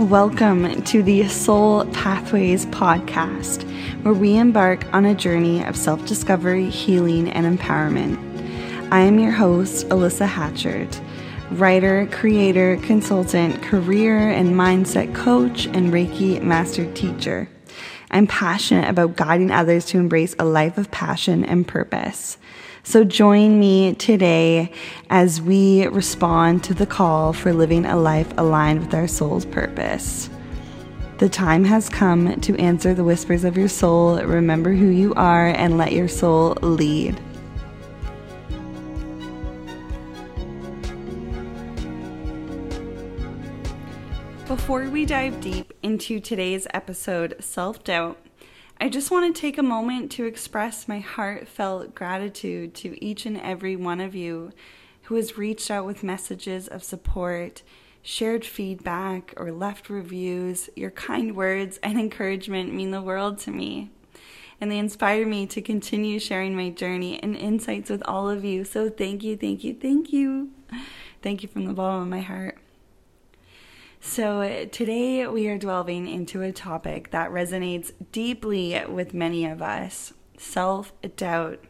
Welcome to the Soul Pathways podcast, where we embark on a journey of self-discovery, healing, and empowerment. I am your host, Alyssa Hatchard, writer, creator, consultant, career and mindset coach, and Reiki master teacher. I'm passionate about guiding others to embrace a life of passion and purpose. So join me today as we respond to the call for living a life aligned with our soul's purpose. The time has come to answer the whispers of your soul, remember who you are, and let your soul lead. Before we dive deep into today's episode, Self-Doubt, I just want to take a moment to express my heartfelt gratitude to each and every one of you who has reached out with messages of support, shared feedback, or left reviews. Your kind words and encouragement mean the world to me, and they inspire me to continue sharing my journey and insights with all of you. So thank you, thank you, thank you. Thank you from the bottom of my heart. So today we are delving into a topic that resonates deeply with many of us, self-doubt.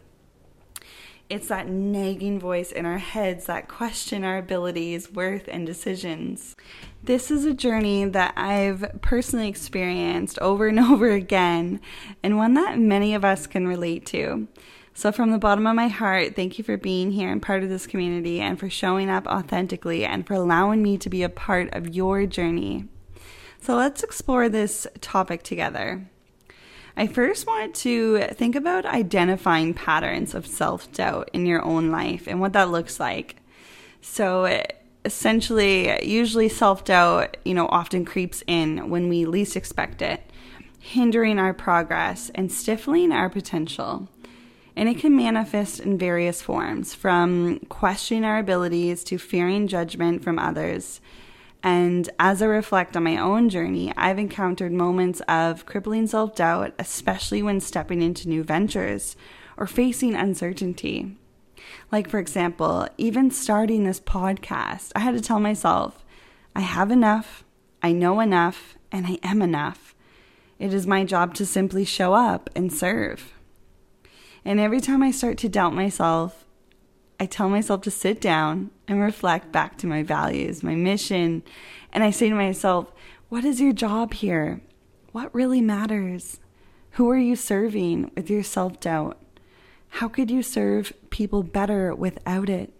It's that nagging voice in our heads that questions our abilities, worth, and decisions. This is a journey that I've personally experienced over and over again, and one that many of us can relate to. So from the bottom of my heart, thank you for being here and part of this community and for showing up authentically and for allowing me to be a part of your journey. So let's explore this topic together. I first wanted to think about identifying patterns of self-doubt in your own life and what that looks like. So essentially, usually self-doubt, often creeps in when we least expect it, hindering our progress and stifling our potential. And it can manifest in various forms, from questioning our abilities to fearing judgment from others. And as I reflect on my own journey, I've encountered moments of crippling self-doubt, especially when stepping into new ventures or facing uncertainty. Like, for example, even starting this podcast, I had to tell myself, I have enough, I know enough, and I am enough. It is my job to simply show up and serve. And every time I start to doubt myself, I tell myself to sit down and reflect back to my values, my mission. And I say to myself, what is your job here? What really matters? Who are you serving with your self-doubt? How could you serve people better without it?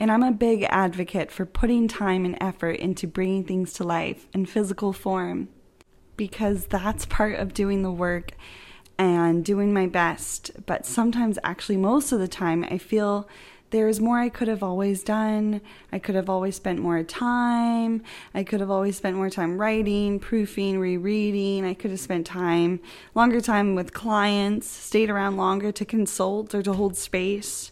And I'm a big advocate for putting time and effort into bringing things to life in physical form, because that's part of doing the work and doing my best. But sometimes, actually most of the time, I feel there is more I could have always done. I could have always spent more time. I could have always spent more time writing, proofing, rereading. I could have spent longer time with clients, stayed around longer to consult or to hold space.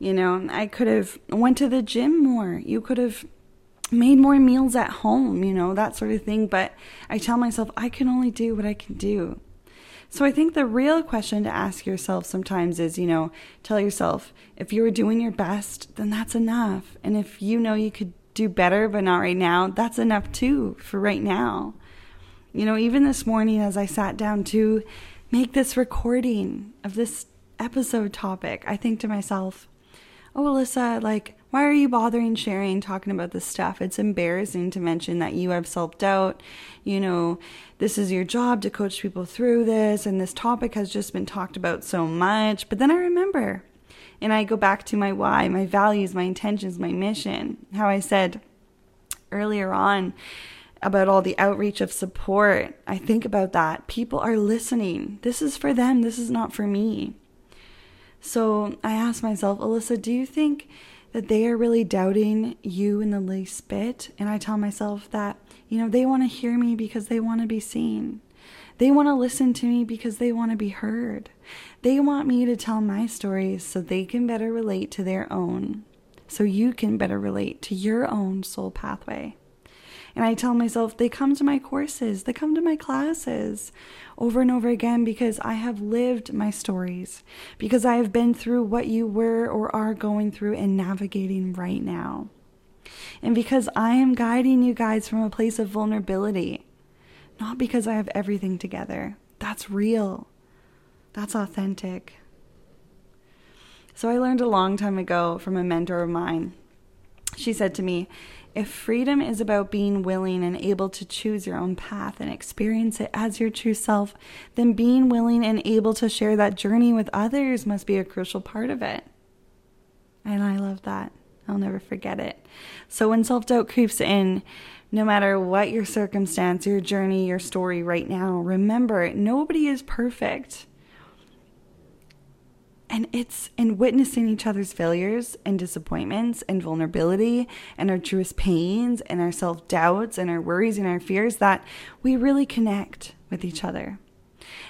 I could have went to the gym more. You could have made more meals at home, that sort of thing. But I tell myself, I can only do what I can do. So I think the real question to ask yourself sometimes is, tell yourself, if you were doing your best, then that's enough. And if you could do better, but not right now, that's enough too for right now. Even this morning as I sat down to make this recording of this episode topic, I think to myself, oh, Alyssa, why are you bothering sharing, talking about this stuff? It's embarrassing to mention that you have self-doubt. This is your job to coach people through this, and this topic has just been talked about so much. But then I remember, and I go back to my why, my values, my intentions, my mission, how I said earlier on about all the outreach of support. I think about that. People are listening. This is for them. This is not for me. So I asked myself, Alyssa, do you think that they are really doubting you in the least bit? And I tell myself that, they want to hear me because they want to be seen. They want to listen to me because they want to be heard. They want me to tell my stories so they can better relate to their own, so you can better relate to your own soul pathway. And I tell myself, they come to my courses, they come to my classes over and over again because I have lived my stories, because I have been through what you were or are going through and navigating right now. and because I am guiding you guys from a place of vulnerability, not because I have everything together. That's real. That's authentic. So I learned a long time ago from a mentor of mine. She said to me, if freedom is about being willing and able to choose your own path and experience it as your true self, then being willing and able to share that journey with others must be a crucial part of it. And I love that. I'll never forget it. So when self-doubt creeps in, no matter what your circumstance, your journey, your story right now, remember, nobody is perfect. And it's in witnessing each other's failures and disappointments and vulnerability and our truest pains and our self-doubts and our worries and our fears that we really connect with each other.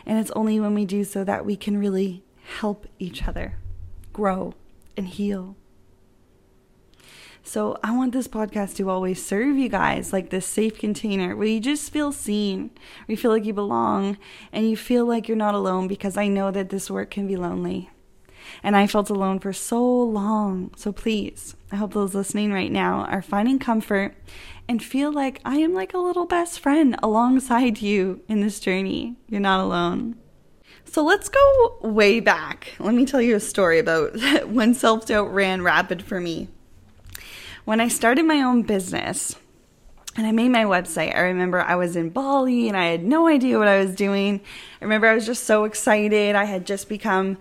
And it's only when we do so that we can really help each other grow and heal. So I want this podcast to always serve you guys like this safe container where you just feel seen, where you feel like you belong, and you feel like you're not alone, because I know that this work can be lonely. And I felt alone for so long. So please, I hope those listening right now are finding comfort and feel like I am like a little best friend alongside you in this journey. You're not alone. So let's go way back. Let me tell you a story about when self-doubt ran rapid for me. When I started my own business and I made my website, I remember I was in Bali and I had no idea what I was doing. I remember I was just so excited. I had just become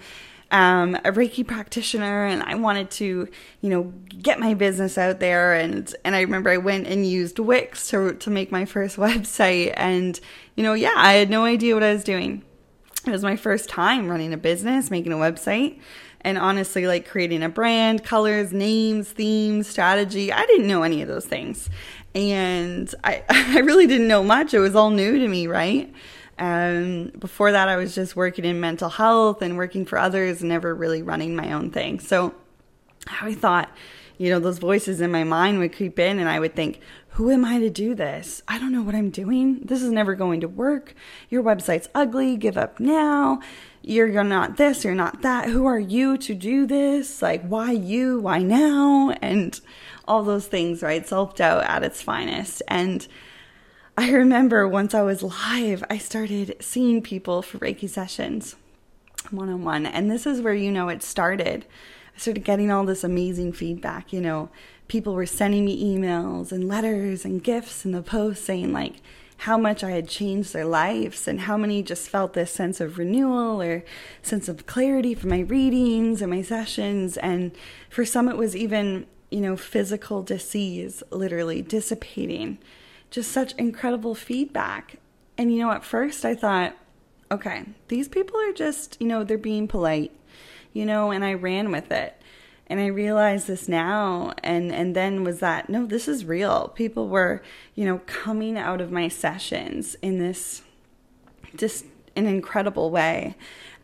a Reiki practitioner and I wanted to, you know, get my business out there. And I remember I went and used Wix to make my first website. And, you know, yeah, I had no idea what I was doing. It was my first time running a business, making a website. And honestly, like creating a brand, colors, names, themes, strategy. I didn't know any of those things. And I really didn't know much. It was all new to me, right? Before that, I was just working in mental health and working for others, never really running my own thing. So I thought, you know, those voices in my mind would creep in and I would think, who am I to do this? I don't know what I'm doing. This is never going to work. Your website's ugly. Give up now. You're not this. You're not that. Who are you to do this? Like, why you? Why now? And all those things, right? Self-doubt at its finest. And I remember once I was live, I started seeing people for Reiki sessions, one-on-one. And this is where, you know, it started. I started getting all this amazing feedback, you know, people were sending me emails and letters and gifts in the post saying like how much I had changed their lives and how many just felt this sense of renewal or sense of clarity from my readings and my sessions. And for some, it was even, you know, physical disease, literally dissipating, just such incredible feedback. And, you know, at first I thought, okay, these people are just, you know, they're being polite. You know, and I ran with it. And I realized this now and then was that, no, this is real. People were, you know, coming out of my sessions in this, just an incredible way.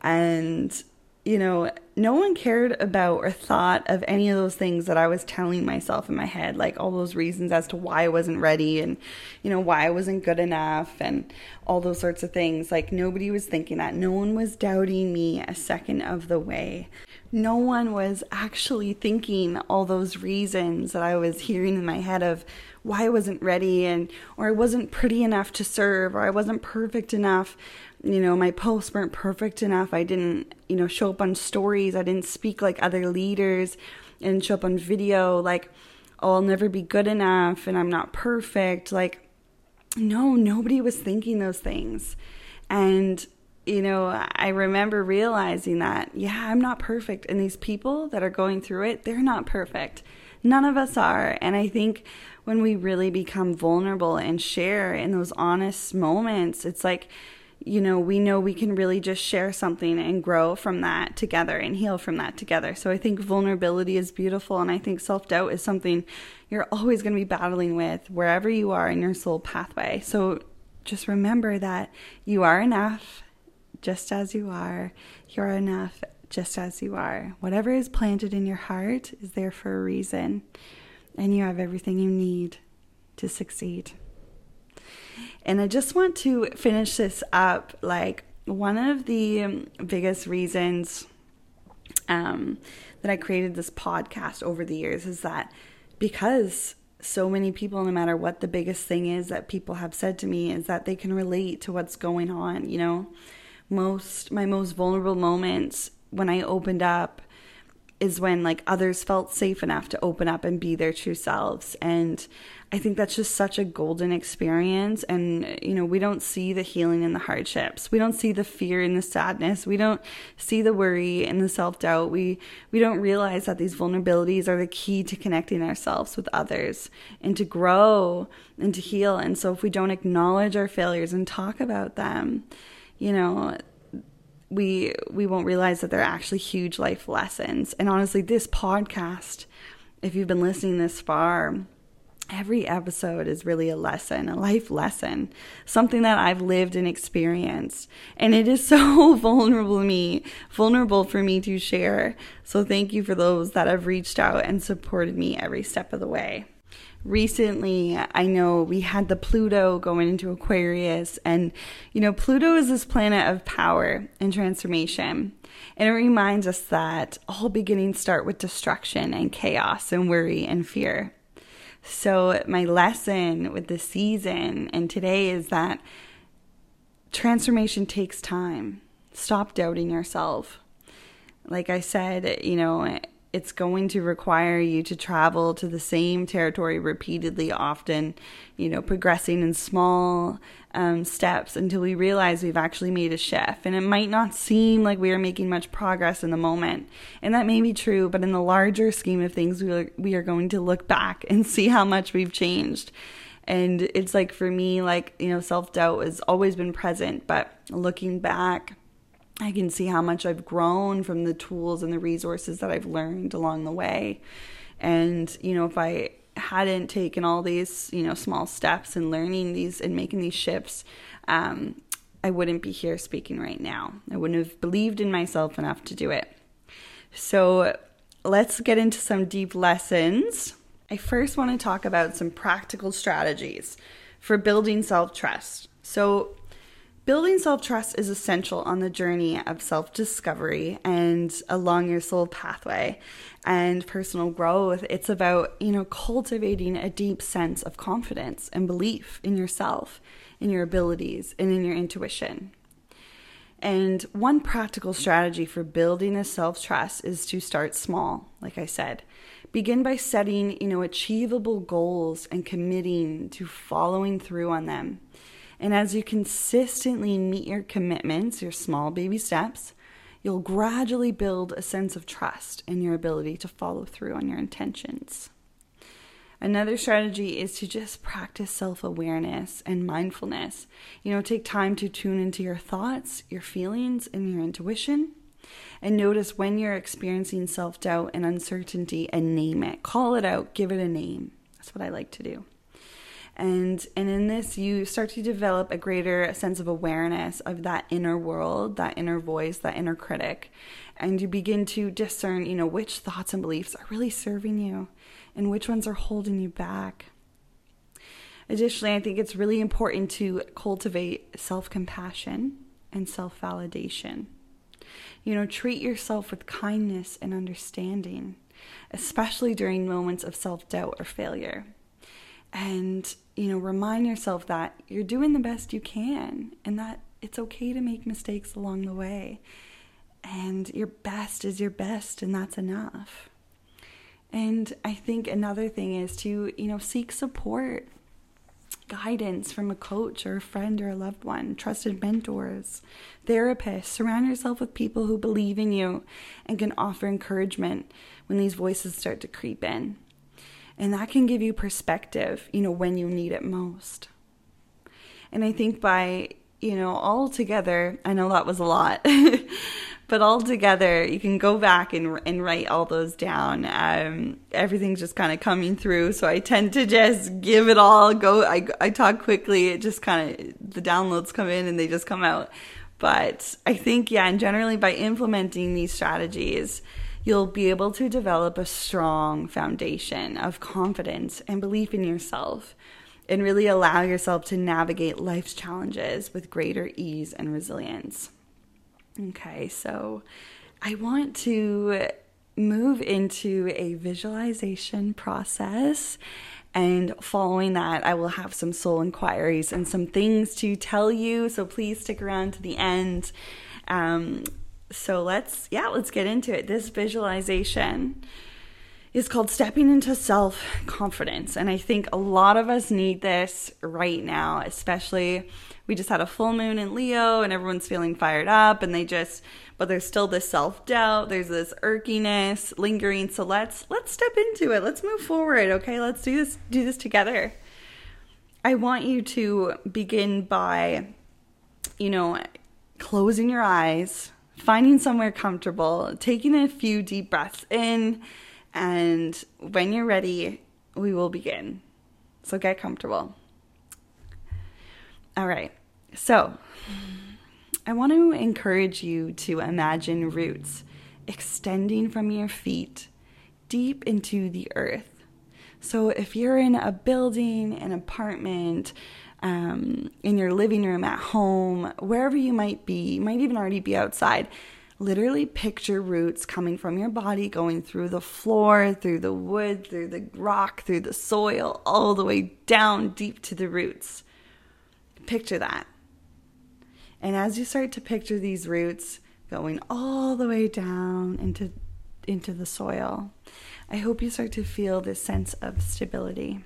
And, you know, no one cared about or thought of any of those things that I was telling myself in my head, like all those reasons as to why I wasn't ready and, you know, why I wasn't good enough and all those sorts of things. Like nobody was thinking that. No one was doubting me a second of the way. No one was actually thinking all those reasons that I was hearing in my head of why I wasn't ready and, or I wasn't pretty enough to serve, or I wasn't perfect enough. You know, my posts weren't perfect enough. I didn't, you know, show up on stories. I didn't speak like other leaders and show up on video. Like, oh, I'll never be good enough and I'm not perfect. Like, no, nobody was thinking those things. And, you know, I remember realizing that, yeah, I'm not perfect. And these people that are going through it, they're not perfect. None of us are. And I think when we really become vulnerable and share in those honest moments, it's like, you know we can really just share something and grow from that together and heal from that together. So I think vulnerability is beautiful. And I think self-doubt is something you're always going to be battling with wherever you are in your soul pathway. So just remember that you are enough just as you are. You're enough just as you are. Whatever is planted in your heart is there for a reason. And you have everything you need to succeed. And I just want to finish this up. Like one of the biggest reasons that I created this podcast over the years is that because so many people, no matter what the biggest thing is that people have said to me, is that they can relate to what's going on, you know. My most vulnerable moments when I opened up is when, like, others felt safe enough to open up and be their true selves. And I think that's just such a golden experience. And, you know, we don't see the healing in the hardships. We don't see the fear and the sadness. We don't see the worry and the self-doubt. We don't realize that these vulnerabilities are the key to connecting ourselves with others and to grow and to heal. And so if we don't acknowledge our failures and talk about them, you know, we won't realize that they're actually huge life lessons. And honestly, this podcast, if you've been listening this far, every episode is really a lesson, a life lesson, something that I've lived and experienced. And it is so vulnerable for me to share. So thank you for those that have reached out and supported me every step of the way. Recently, I know we had the Pluto going into Aquarius, and, you know, Pluto is this planet of power and transformation, and it reminds us that all beginnings start with destruction and chaos and worry and fear. So my lesson with this season and today is that transformation takes time. Stop doubting yourself. Like I said, you know, it's going to require you to travel to the same territory repeatedly, often, you know, progressing in small steps until we realize we've actually made a shift. And it might not seem like we are making much progress in the moment. And that may be true, but in the larger scheme of things, we are going to look back and see how much we've changed. And it's like, for me, like, you know, self-doubt has always been present, but looking back, I can see how much I've grown from the tools and the resources that I've learned along the way. And, you know, if I hadn't taken all these, you know, small steps and learning these and making these shifts, I wouldn't be here speaking right now. I wouldn't have believed in myself enough to do it. So let's get into some deep lessons. I first want to talk about some practical strategies for building self-trust. So building self-trust is essential on the journey of self-discovery and along your soul pathway and personal growth. It's about, you know, cultivating a deep sense of confidence and belief in yourself, in your abilities, and in your intuition. And one practical strategy for building a self-trust is to start small, like I said. Begin by setting, you know, achievable goals and committing to following through on them. And as you consistently meet your commitments, your small baby steps, you'll gradually build a sense of trust in your ability to follow through on your intentions. Another strategy is to just practice self-awareness and mindfulness. You know, take time to tune into your thoughts, your feelings, and your intuition. And notice when you're experiencing self-doubt and uncertainty and name it. Call it out. Give it a name. That's what I like to do. And in this, you start to develop a greater sense of awareness of that inner world, that inner voice, that inner critic. And you begin to discern, you know, which thoughts and beliefs are really serving you and which ones are holding you back. Additionally, I think it's really important to cultivate self-compassion and self-validation. You know, treat yourself with kindness and understanding, especially during moments of self-doubt or failure. And, you know, remind yourself that you're doing the best you can and that it's okay to make mistakes along the way. And your best is your best, and that's enough. And I think another thing is to, you know, seek support, guidance from a coach or a friend or a loved one, trusted mentors, therapists. Surround yourself with people who believe in you and can offer encouragement when these voices start to creep in. And that can give you perspective, you know, when you need it most. And I think by, you know, all together, I know that was a lot, but all together, you can go back and write all those down. Everything's just kind of coming through. So I tend to just give it all go. I talk quickly. It just kind of, the downloads come in and they just come out. But I think, yeah, and generally by implementing these strategies, you'll be able to develop a strong foundation of confidence and belief in yourself and really allow yourself to navigate life's challenges with greater ease and resilience. Okay, so I want to move into a visualization process And following that, I will have some soul inquiries and some things to tell you. So please stick around to the end. So let's get into it. This visualization is called Stepping Into Self-Confidence. And I think a lot of us need this right now, especially we just had a full moon in Leo and everyone's feeling fired up and but there's still this self-doubt, there's this irkiness lingering. So let's step into it. Let's move forward, okay? Let's do this together. I want you to begin by, closing your eyes, finding somewhere comfortable, taking a few deep breaths in, and when you're ready, we will begin. So get comfortable. All right. So I want to encourage you to imagine roots extending from your feet deep into the earth. So if you're in a building, an apartment, in your living room, at home, wherever you might be, you might even already be outside. Literally picture roots coming from your body, going through the floor, through the wood, through the rock, through the soil, all the way down deep to the roots. Picture that. And as you start to picture these roots going all the way down into the soil, I hope you start to feel this sense of stability.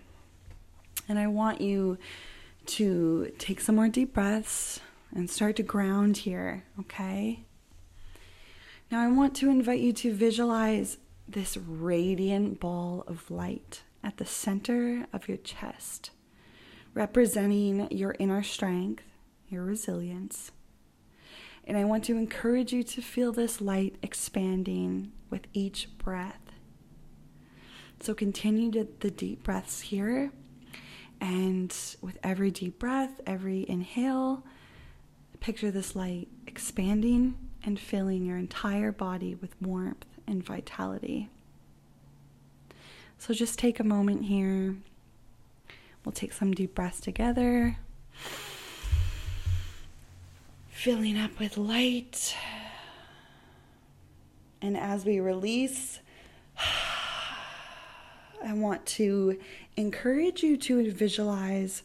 And I want you to take some more deep breaths and start to ground here, okay? Now I want to invite you to visualize this radiant ball of light at the center of your chest, representing your inner strength, your resilience. And I want to encourage you to feel this light expanding with each breath. So continue the deep breaths here. And with every deep breath, every inhale, picture this light expanding and filling your entire body with warmth and vitality. So just take a moment here. We'll take some deep breaths together. Filling up with light. And as we release, I want to encourage you to visualize,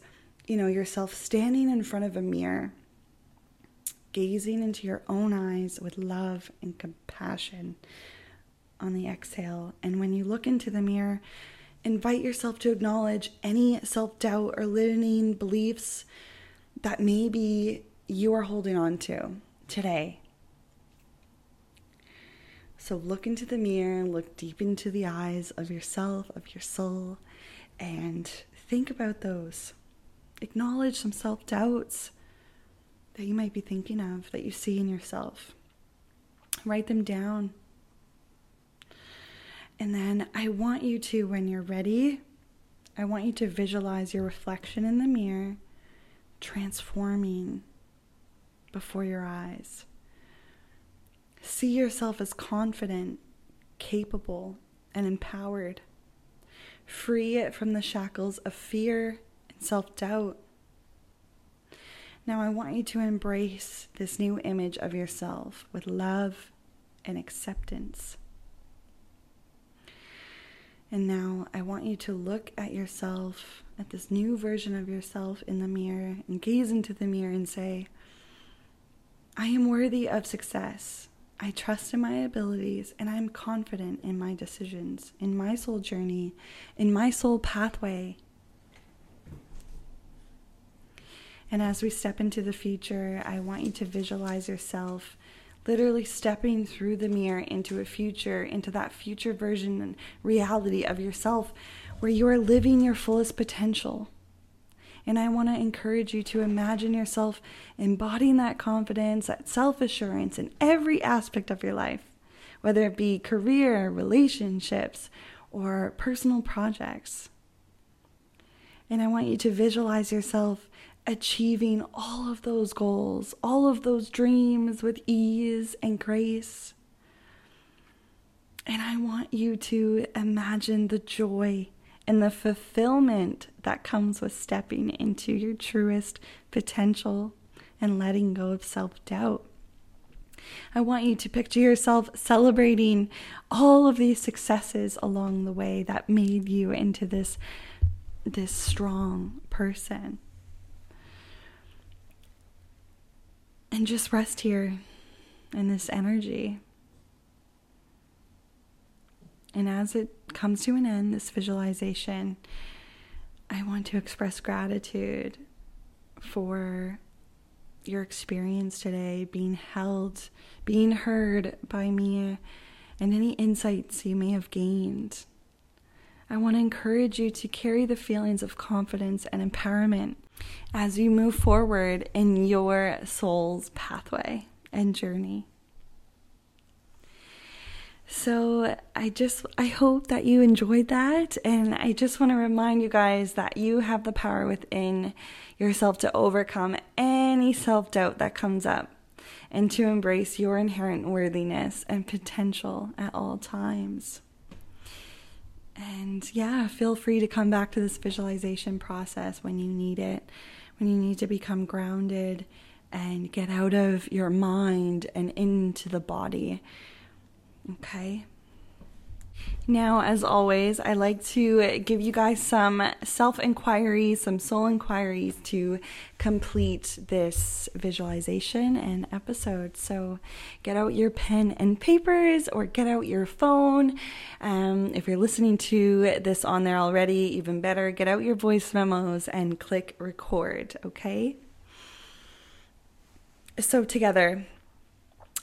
yourself standing in front of a mirror, gazing into your own eyes with love and compassion on the exhale. And when you look into the mirror, invite yourself to acknowledge any self-doubt or limiting beliefs that maybe you are holding on to today. So look into the mirror, look deep into the eyes of yourself, of your soul, and think about those. Acknowledge some self-doubts that you might be thinking of, that you see in yourself. Write them down. And then I want you to, when you're ready, I want you to visualize your reflection in the mirror transforming before your eyes. See yourself as confident, capable, and empowered. Free from the shackles of fear and self-doubt. Now I want you to embrace this new image of yourself with love and acceptance. And now I want you to look at yourself, at this new version of yourself in the mirror, and gaze into the mirror and say, I am worthy of success. I trust in my abilities, and I'm confident in my decisions, in my soul journey, in my soul pathway. And as we step into the future, I want you to visualize yourself literally stepping through the mirror into that future version and reality of yourself where you are living your fullest potential. And I want to encourage you to imagine yourself embodying that confidence, that self-assurance in every aspect of your life, whether it be career, relationships, or personal projects. And I want you to visualize yourself achieving all of those goals, all of those dreams with ease and grace. And I want you to imagine the joy and the fulfillment that comes with stepping into your truest potential and letting go of self-doubt. I want you to picture yourself celebrating all of these successes along the way that made you into this this strong person. And just rest here in this energy. And as it comes to an end, this visualization, I want to express gratitude for your experience today, being held, being heard by me, and any insights you may have gained. I want to encourage you to carry the feelings of confidence and empowerment as you move forward in your soul's pathway and journey. So I hope that you enjoyed that, and I just want to remind you guys that you have the power within yourself to overcome any self-doubt that comes up and to embrace your inherent worthiness and potential at all times. And yeah, feel free to come back to this visualization process when you need it, when you need to become grounded and get out of your mind and into the body. Okay. Now, as always, I like to give you guys some self-inquiries, some soul inquiries to complete this visualization and episode. So get out your pen and papers, or get out your phone. If you're listening to this on there already, even better, get out your voice memos and click record, okay? So together,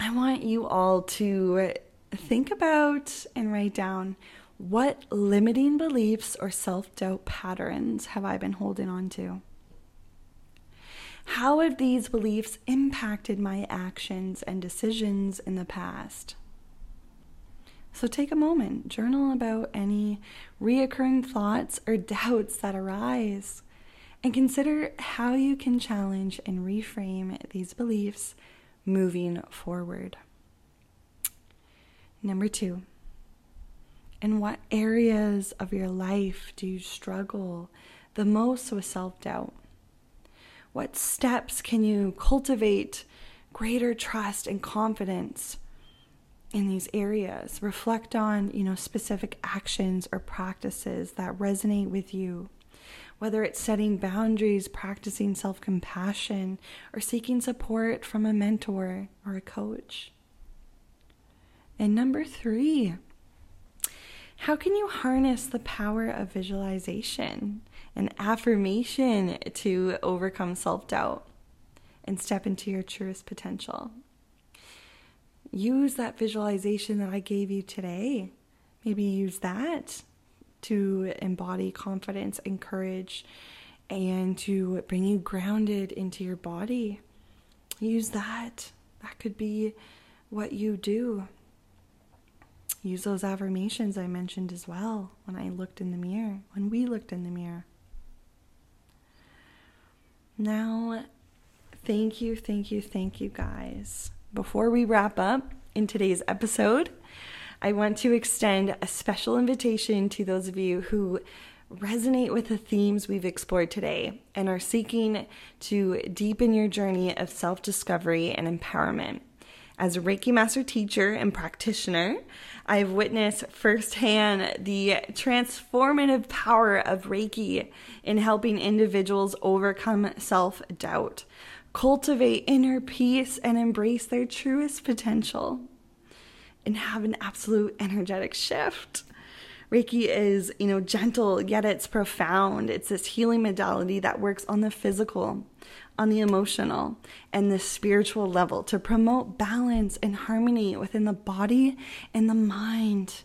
I want you all to think about and write down, what limiting beliefs or self-doubt patterns have I been holding on to? How have these beliefs impacted my actions and decisions in the past? So take a moment, journal about any reoccurring thoughts or doubts that arise, and consider how you can challenge and reframe these beliefs moving forward. Number 2, in what areas of your life do you struggle the most with self-doubt? What steps can you cultivate greater trust and confidence in these areas? Reflect on, specific actions or practices that resonate with you, whether it's setting boundaries, practicing self-compassion, or seeking support from a mentor or a coach. And number 3, how can you harness the power of visualization and affirmation to overcome self-doubt and step into your truest potential? Use that visualization that I gave you today. Maybe use that to embody confidence and courage, and to bring you grounded into your body. Use that. That could be what you do. Use those affirmations I mentioned as well when we looked in the mirror. Now, thank you guys. Before we wrap up in today's episode, I want to extend a special invitation to those of you who resonate with the themes we've explored today and are seeking to deepen your journey of self-discovery and empowerment. As a Reiki master teacher and practitioner, I've witnessed firsthand the transformative power of Reiki in helping individuals overcome self-doubt, cultivate inner peace, and embrace their truest potential, and have an absolute energetic shift. Reiki is, gentle, yet it's profound. It's this healing modality that works on the physical, on the emotional, and the spiritual level to promote balance and harmony within the body and the mind.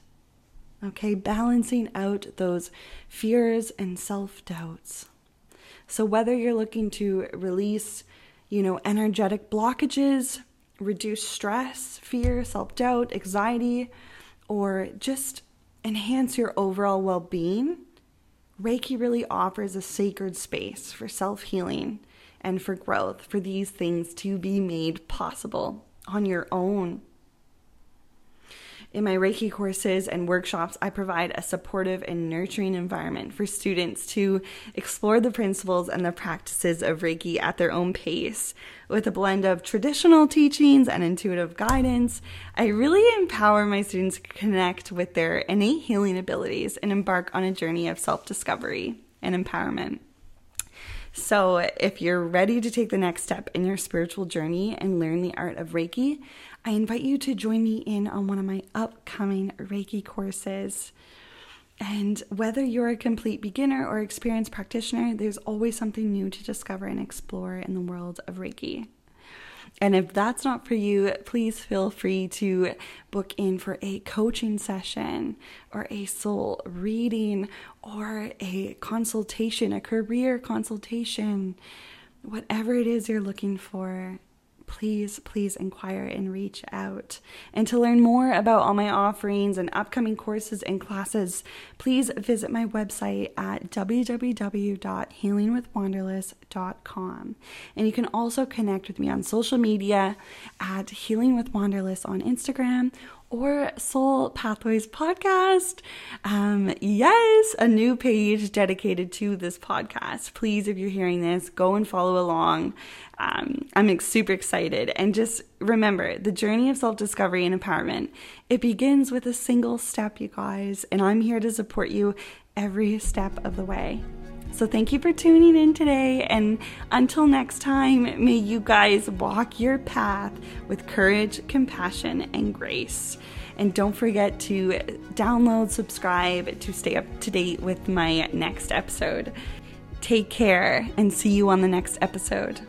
Okay, balancing out those fears and self-doubts. So whether you're looking to release, energetic blockages, reduce stress, fear, self-doubt, anxiety, or just enhance your overall well-being, Reiki really offers a sacred space for self-healing and for growth, for these things to be made possible on your own. In my Reiki courses and workshops, I provide a supportive and nurturing environment for students to explore the principles and the practices of Reiki at their own pace. With a blend of traditional teachings and intuitive guidance, I really empower my students to connect with their innate healing abilities and embark on a journey of self-discovery and empowerment. So if you're ready to take the next step in your spiritual journey and learn the art of Reiki, I invite you to join me in on one of my upcoming Reiki courses. And whether you're a complete beginner or experienced practitioner, there's always something new to discover and explore in the world of Reiki. And if that's not for you, please feel free to book in for a coaching session or a soul reading or a consultation, a career consultation. Whatever it is you're looking for, please inquire and reach out. And to learn more about all my offerings and upcoming courses and classes, please visit my website at www.healingwithwanderlyss.com. And you can also connect with me on social media at Healing with Wanderlyss on Instagram or Soul Pathways Podcast. Yes, a new page dedicated to this podcast. Please, if you're hearing this, go and follow along. I'm super excited. And just remember, the journey of self-discovery and empowerment, it begins with a single step, you guys. And I'm here to support you every step of the way. So thank you for tuning in today. And until next time, may you guys walk your path with courage, compassion, and grace. And don't forget to download, subscribe to stay up to date with my next episode. Take care and see you on the next episode.